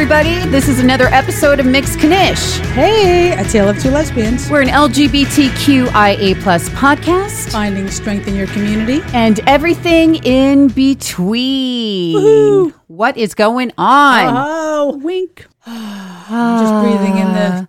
everybody. This is another episode of Mixed Kanish. Hey, a tale of two lesbians. We're an LGBTQIA+ podcast. Finding strength in your community. And everything in between. Woo-hoo. What is going on? Oh, wink. Just breathing in the...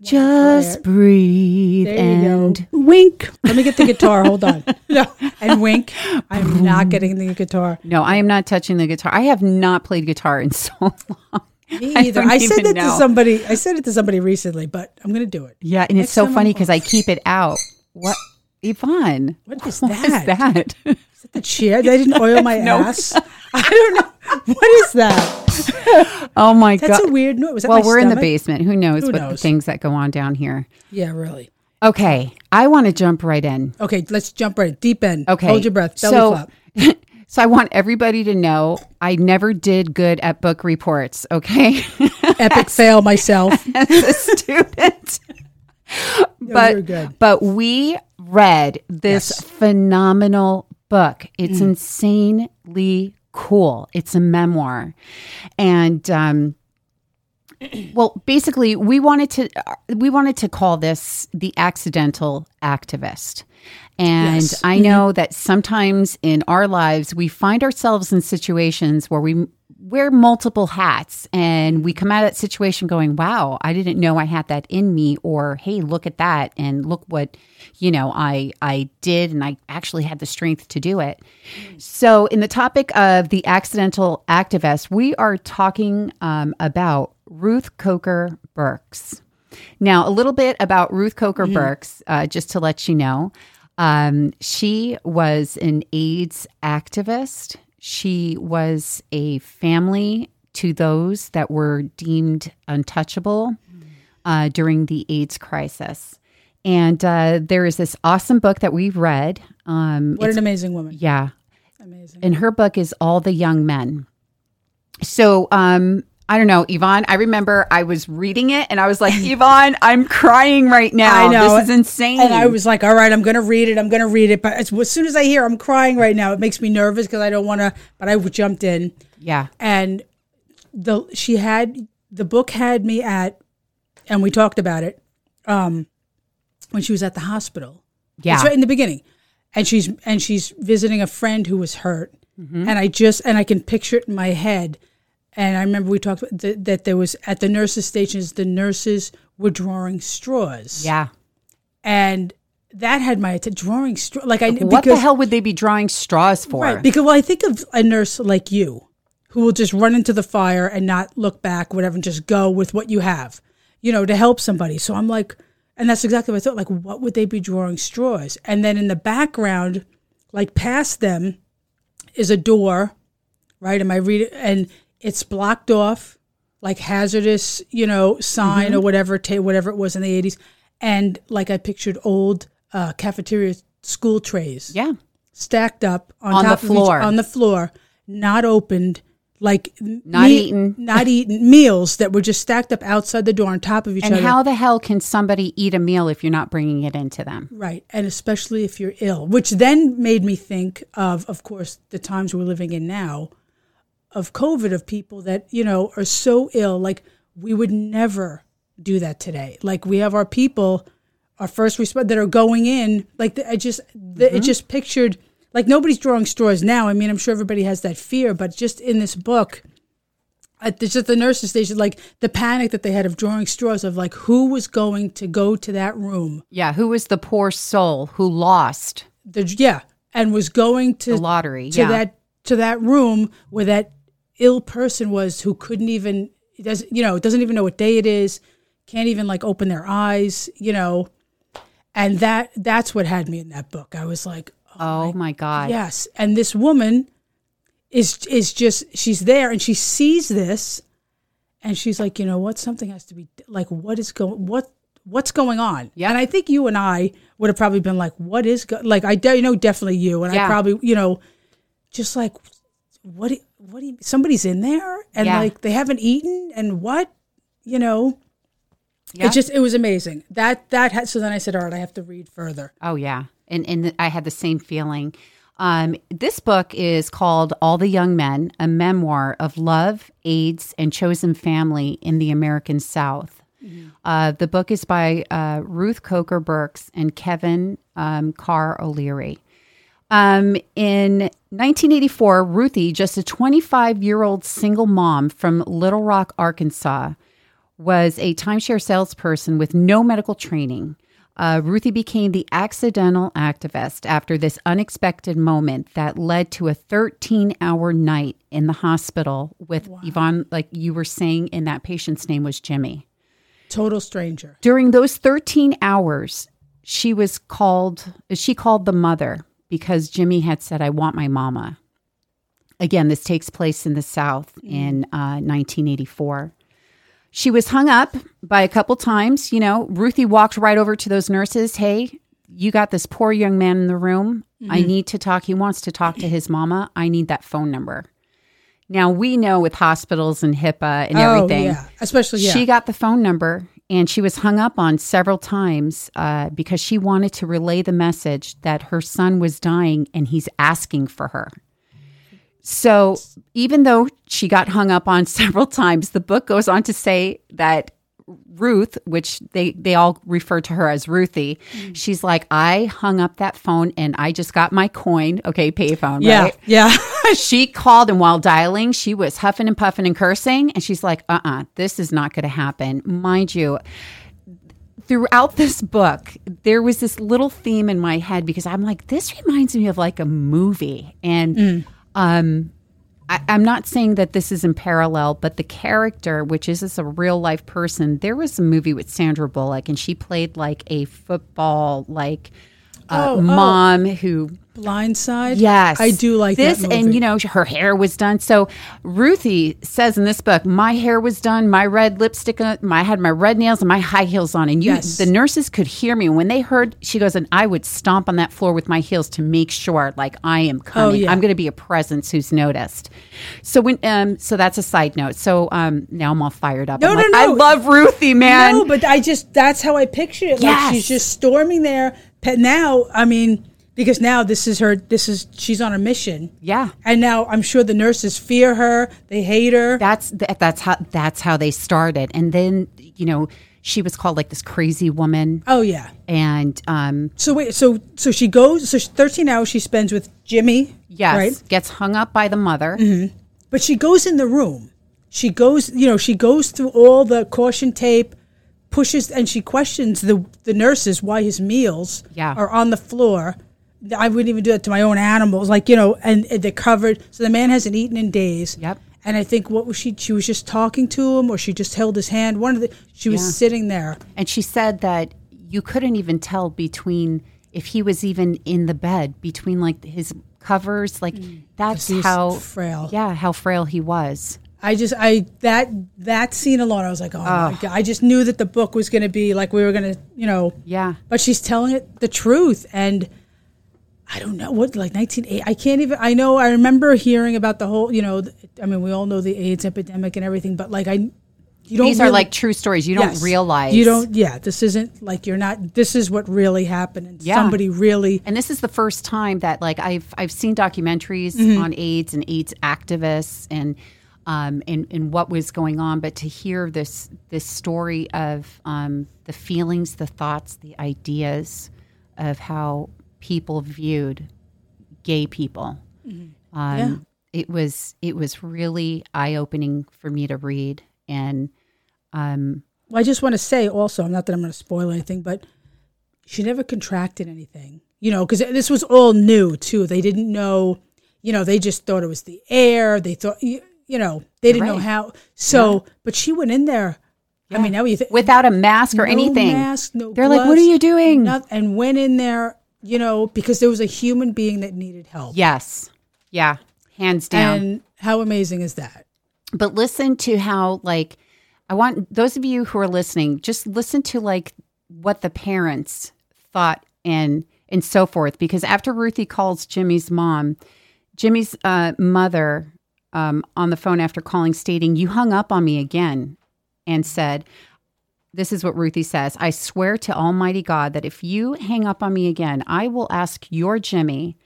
Just breathe and wink. Let me get the guitar. Hold on. No. And wink. I'm not getting the guitar. No, I am not touching the guitar. I have not played guitar in so long. Me either. I said it to somebody recently, but I'm going to do it. Yeah, and it's so funny because I keep it out. What? Yvonne. What is that? Is that the chair? I didn't oil my ass. I don't know. What is that? Oh, my God. That's a weird noise. Well, we're in the basement. Who knows? Things that go on down here. Yeah, really. Okay. I want to jump right in. Okay. Let's jump right in. Deep end. Okay. Hold your breath. Belly flop. So I want everybody to know I never did good at book reports. Okay. Epic fail myself. As a student. But we read this phenomenal book. It's insanely cool. It's a memoir. And basically we wanted to call this The Accidental Activist. And I know that sometimes in our lives we find ourselves in situations where we wear multiple hats and we come out of that situation going, wow, I didn't know I had that in me, or hey, look at that and look what, I did, and I actually had the strength to do it. So in the topic of The Accidental Activist, we are talking about Ruth Coker Burks. Now, a little bit about Ruth Coker Burks, just to let you know, she was an AIDS activist. She was a family to those that were deemed untouchable during the AIDS crisis. And there is this awesome book that we read. What an amazing woman. Yeah. Amazing. And her book is All the Young Men. So, I don't know, Yvonne, I remember I was reading it and I was like, Yvonne, I'm crying right now. I know. This is insane. And I was like, all right, I'm going to read it. But as soon as I hear I'm crying right now, it makes me nervous because I don't want to, but I jumped in. Yeah. And the book had me at, and we talked about it, when she was at the hospital. Yeah. That's right in the beginning. And she's visiting a friend who was hurt. Mm-hmm. And I can picture it in my head. And I remember we talked about that there was, at the nurses' stations, the nurses were drawing straws. Yeah. And that had my attention, drawing straws. What the hell would they be drawing straws for? Right, because I think of a nurse like you who will just run into the fire and not look back, whatever, and just go with what you have, to help somebody. So I'm like, and that's exactly what I thought, like, what would they be drawing straws? And then in the background, like past them is a door, right? Am I reading? And it's blocked off, like hazardous, sign or whatever, whatever it was in the 80s. And like I pictured old cafeteria school trays. Yeah. Stacked up on top the floor. On the floor, not opened, like not eaten. Not eaten meals that were just stacked up outside the door on top of each other. And how the hell can somebody eat a meal if you're not bringing it into them? Right. And especially if you're ill, which then made me think of course, the times we're living in now. Of COVID, of people that, are so ill, like we would never do that today. Like we have our people, our first responders that are going in, it just pictured, like nobody's drawing straws now. I mean, I'm sure everybody has that fear, but just in this book, at just the nurses' station, like the panic that they had of drawing straws of like, who was going to go to that room? Yeah. Who was the poor soul who lost? And was going to the lottery. To that room where that ill person was, who couldn't even, doesn't even know what day it is, can't even like open their eyes, and that's what had me in that book. I was like, oh my God. Yes. And this woman is just, she's there and she sees this and she's like, you know what, something has to be like, what's going on? Yeah. And I think you and I would have probably been like, what is definitely you. And I probably, just like, what do you, somebody's in there and like they haven't eaten and what? It was amazing. So then I said, all right, I have to read further. Oh yeah. And I had the same feeling. This book is called All the Young Men, a memoir of love, AIDS, and chosen family in the American South. Mm-hmm. The book is by Ruth Coker Burks and Kevin Carr O'Leary. In 1984, Ruthie, just a 25-year-old single mom from Little Rock, Arkansas, was a timeshare salesperson with no medical training. Ruthie became the accidental activist after this unexpected moment that led to a 13-hour night in the hospital with Yvonne, like you were saying, and that patient's name was Jimmy. Total stranger. During those 13 hours, she called the mother because Jimmy had said, "I want my mama." Again, this takes place in the South in 1984. She was hung up by a couple times. You know, Ruthie walked right over to those nurses. "Hey, you got this poor young man in the room. Mm-hmm. I need to talk. He wants to talk to his mama. I need that phone number." Now, we know with hospitals and HIPAA and everything. Yeah. Especially, yeah. She got the phone number and she was hung up on several times because she wanted to relay the message that her son was dying and he's asking for her. So even though she got hung up on several times, the book goes on to say that Ruth, which they all refer to her as Ruthie, she's like, "I hung up that phone and I just got my coin." Okay, payphone, right? Yeah, yeah. She called, and while dialing, she was huffing and puffing and cursing. And she's like, this is not going to happen. Mind you, throughout this book, there was this little theme in my head because I'm like, this reminds me of like a movie. And... I'm not saying that this is in parallel, but the character, which is a real life person, there was a movie with Sandra Bullock, and she played like a football, like mom who... Blindside? Yes. I do like this, that movie. And, you know, her hair was done. So Ruthie says in this book, "My hair was done, my red lipstick, I had my red nails and my high heels on." And the nurses could hear me. When they heard, she goes, "And I would stomp on that floor with my heels to make sure, like, I am coming. I'm going to be a presence who's noticed." So when, so that's a side note. So now I'm all fired up. No. I love Ruthie, man. No, but that's how I pictured it. Yes. Like, she's just storming there. Now, I mean... Because now she's on a mission. Yeah. And now I'm sure the nurses fear her, they hate her. That's how they started. And then, you know, she was called like this crazy woman. Oh yeah. And so she goes, 13 hours she spends with Jimmy. Yes. Right? Gets hung up by the mother. Mm-hmm. But she goes in the room. She goes through all the caution tape, pushes, and she questions the nurses why his meals are on the floor. I wouldn't even do that to my own animals, like, you know, and they're covered. So the man hasn't eaten in days. Yep. And I think what was she was just talking to him, or she just held his hand. She was sitting there. And she said that you couldn't even tell between if he was even in the bed, between like his covers, like that's how frail. Yeah, how frail he was. That scene alone, I was like, my God. I just knew that the book was going to be like, we were going to, you know. Yeah. But she's telling it the truth, and I don't know what, like 1980. I remember hearing about the whole, you know, I mean, we all know the AIDS epidemic and everything, but like these are like true stories. You don't realize. This isn't like this is what really happened. And somebody really. And this is the first time that like I've seen documentaries on AIDS and AIDS activists and what was going on. But to hear this story of the feelings, the thoughts, the ideas of how people viewed gay people. Mm-hmm. It was really eye-opening for me to read. And I just want to say also, not that I'm going to spoil anything, but she never contracted anything, you know, because this was all new too. They didn't know, you know, they just thought it was the air. They thought, you know, they didn't know how. So, but she went in there. Yeah. I mean, now you think without a mask or anything. Mask, no gloves, they're like, "What are you doing?" And went in there. You know, because there was a human being that needed help. Yes. Yeah. Hands down. And how amazing is that? But listen to how, like, I want those of you who are listening, just listen to, like, what the parents thought and so forth. Because after Ruthie calls Jimmy's mother on the phone after calling, stating, "You hung up on me again," and said... This is what Ruthie says. "I swear to Almighty God that if you hang up on me again, I will ask your Jimmy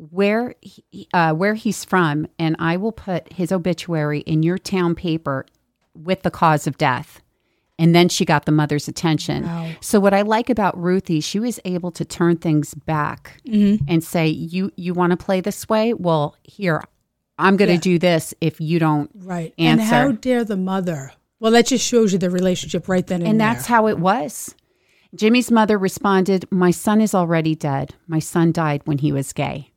where he's from, and I will put his obituary in your town paper with the cause of death. And then she got the mother's attention. Wow. So what I like about Ruthie, she was able to turn things back and say, you want to play this way? Well, here, I'm going to do this if you don't answer. And how dare the mother? Well, that just shows you the relationship right then and there. And that's how it was. Jimmy's mother responded, "My son is already dead. My son died when he was gay."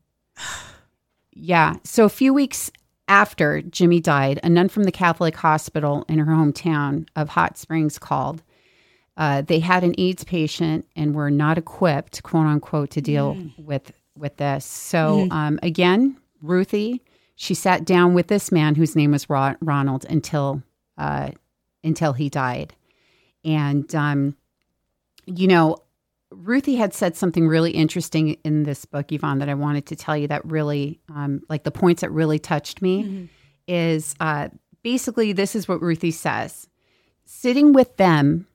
Yeah. So a few weeks after Jimmy died, a nun from the Catholic hospital in her hometown of Hot Springs called. They had an AIDS patient and were not equipped, quote unquote, to deal with this. So again, Ruthie, she sat down with this man whose name was Ronald until he died. And, you know, Ruthie had said something really interesting in this book, Yvonne, that I wanted to tell you that really, like the points that really touched me is basically this is what Ruthie says. "Sitting with them,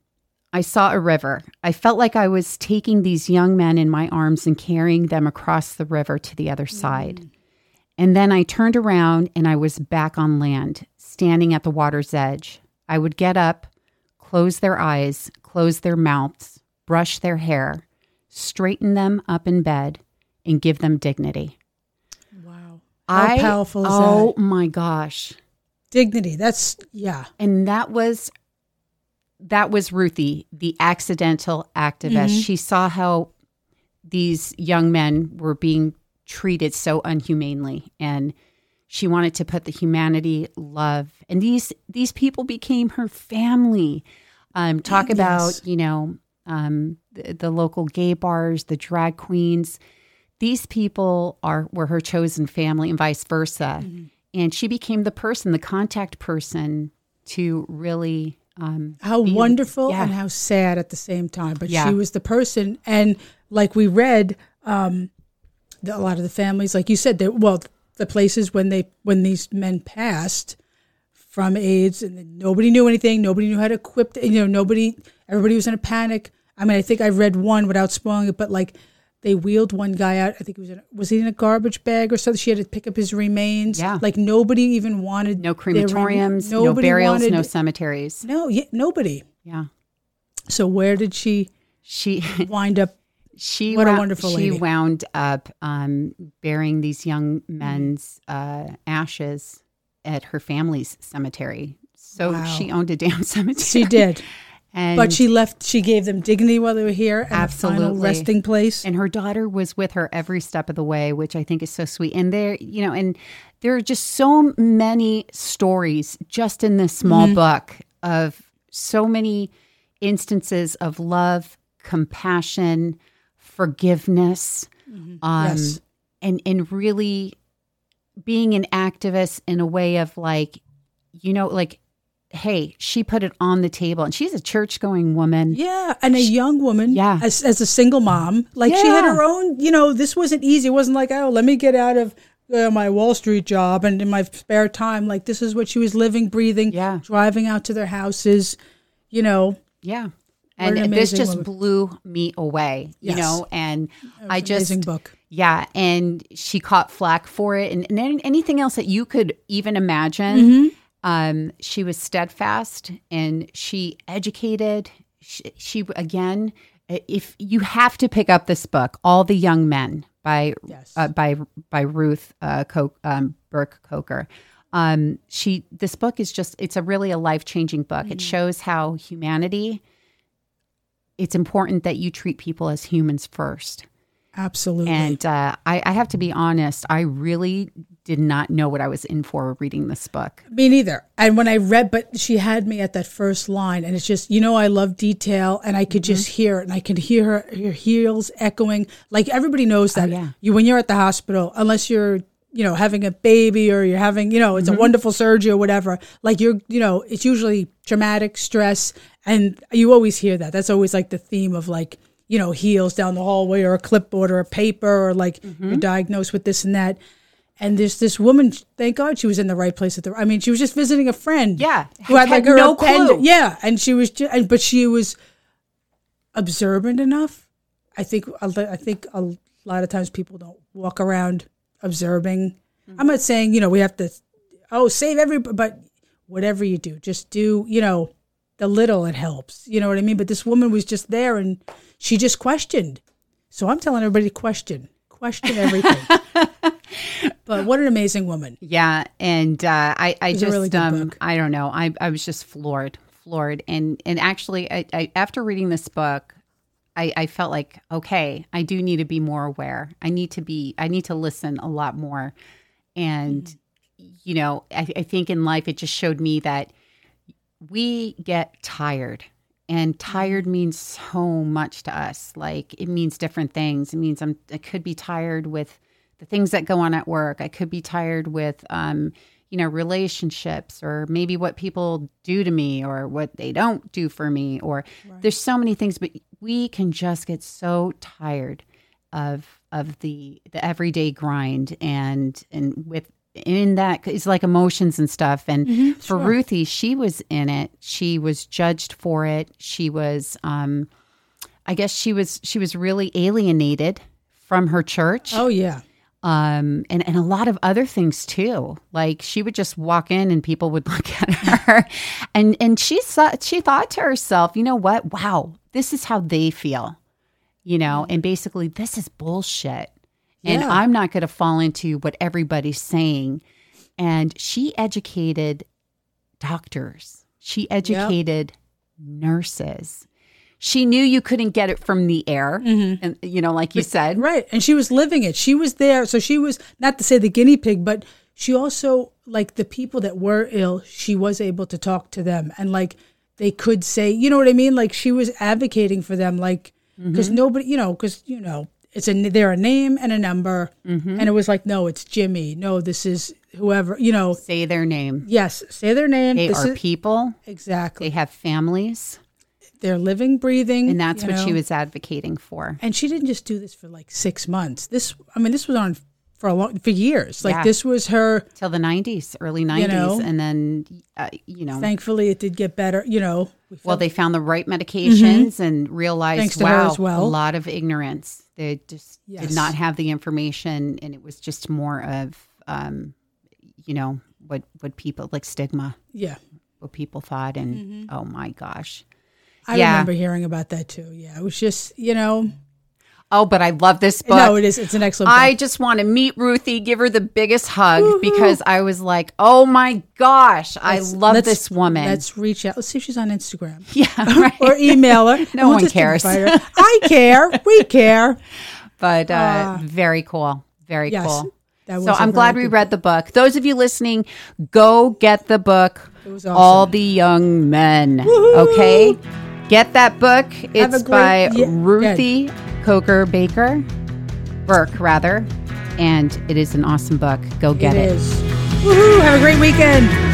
I saw a river. I felt like I was taking these young men in my arms and carrying them across the river to the other side. And then I turned around and I was back on land, standing at the water's edge. I would get up, close their eyes, close their mouths, brush their hair, straighten them up in bed, and give them dignity." Wow. How powerful is that? Oh, my gosh. Dignity. That's, yeah. And that was Ruthie, the accidental activist. She saw how these young men were being treated so unhumanely, and she wanted to put the humanity, love, and these people became her family. Talk about, you know, the local gay bars, the drag queens. These people were her chosen family and vice versa. And she became the person, the contact person to really how wonderful and how sad at the same time. But she was the person. And like we read, a lot of the families, like you said, the places when these men passed from AIDS, and nobody knew anything, nobody knew how to equip, everybody was in a panic. I mean, I think I read one without spoiling it, but like they wheeled one guy out. I think he was he in a garbage bag or something? She had to pick up his remains. Yeah. Like nobody even wanted. No crematoriums, no burials, no cemeteries. No, nobody. Yeah. So where did she wind up? She wound up burying these young men's ashes at her family's cemetery. So she owned a damn cemetery. She did. But she gave them dignity while they were here. And absolutely. A final resting place. And her daughter was with her every step of the way, which I think is so sweet. And there are just so many stories just in this small book of so many instances of love, compassion, forgiveness, and really being an activist in a way of like, you know, like, hey, she put it on the table, and she's a church-going woman. Yeah, and a young woman as a single mom. Like she had her own, you know, this wasn't easy. It wasn't like, oh, let me get out of my Wall Street job and in my spare time. Like this is what she was living, breathing, driving out to their houses, you know. Yeah. And this just blew me away, you know, and I just, amazing book. Yeah. And she caught flack for it. And anything else that you could even imagine, she was steadfast and she educated. She, again, if you have to pick up this book, All the Young Men by Ruth Burke Coker. This book is just, it's a really life-changing book. It shows how humanity, it's important that you treat people as humans first. Absolutely. And I have to be honest, I really did not know what I was in for reading this book. Me neither. And when I read, but she had me at that first line, and it's just, you know, I love detail, and I could just hear it, and I could hear her heels echoing. Like everybody knows that when you're at the hospital, unless you're, you know, having a baby or you're having, you know, it's a wonderful surgery or whatever, like you're, you know, it's usually traumatic stress. And you always hear that. That's always like the theme of like, you know, heels down the hallway or a clipboard or a paper or like you're diagnosed with this and that. And there's this woman, thank God she was in the right place I mean, she was just visiting a friend. Yeah. Who had her no clue. And she was, but she was observant enough. I think a lot of times people don't walk around observing. Mm-hmm. I'm not saying, you know, we have to, save everybody, but whatever you do, just do, you know, the little it helps. You know what I mean? But this woman was just there and she just questioned. So I'm telling everybody to question everything. But what an amazing woman. Yeah. And I just, really I don't know. I was just floored. And actually, I after reading this book, I felt like, okay, I do need to be more aware. I need to listen a lot more. And, you know, I think in life, it just showed me that we get tired. And tired means so much to us. Like, it means different things. It means I could be tired with the things that go on at work. I could be tired with, you know, relationships, or maybe what people do to me or what they don't do for me. Or there's so many things, but we can just get so tired of the everyday grind, and with in that it's like emotions and stuff. And for Ruthie, she was in it. She was judged for it. She was, I guess she was really alienated from her church. Oh yeah. And a lot of other things too. Like, she would just walk in and people would look at her and she thought to herself, you know what? Wow, this is how they feel, you know, and basically this is bullshit. And I'm not going to fall into what everybody's saying. And she educated doctors. She educated nurses. She knew you couldn't get it from the air, and you know, like you said. Right, and she was living it. She was there. So she was, not to say the guinea pig, but she also, like, the people that were ill, she was able to talk to them. And, like, they could say, you know what I mean? Like, she was advocating for them, like, because nobody, you know, they're a name and a number. And it was like, no, it's Jimmy. No, this is whoever, you know. Say their name. Yes, say their name. They are people. Exactly. They have families. They're living, breathing. And that's what she was advocating for. And she didn't just do this for like 6 months. This was on for years. Like, this was her. Till the 90s, early 90s. You know, and then, you know. Thankfully, it did get better, you know. They found the right medications and realized, wow, a lot of ignorance. They just did not have the information. And it was just more of, you know, what people, like stigma. Yeah. What people thought. And oh my gosh. I remember hearing about that too. Yeah, it was just, you know. Oh, but I love this book. No, it is. It's an excellent book. I just want to meet Ruthie, give her the biggest hug because I was like, oh my gosh, I love this woman. Let's reach out. Let's see if she's on Instagram. Yeah, right. Or email her. No one cares. I care. We care. But very cool. Very cool. So I'm glad we read the book. Those of you listening, go get the book, awesome. All the Young Men. Woo-hoo! Okay? Get that book. It's by Ruthie Coker Burke, and it is an awesome book. Go get it. It is. Woohoo! Have a great weekend.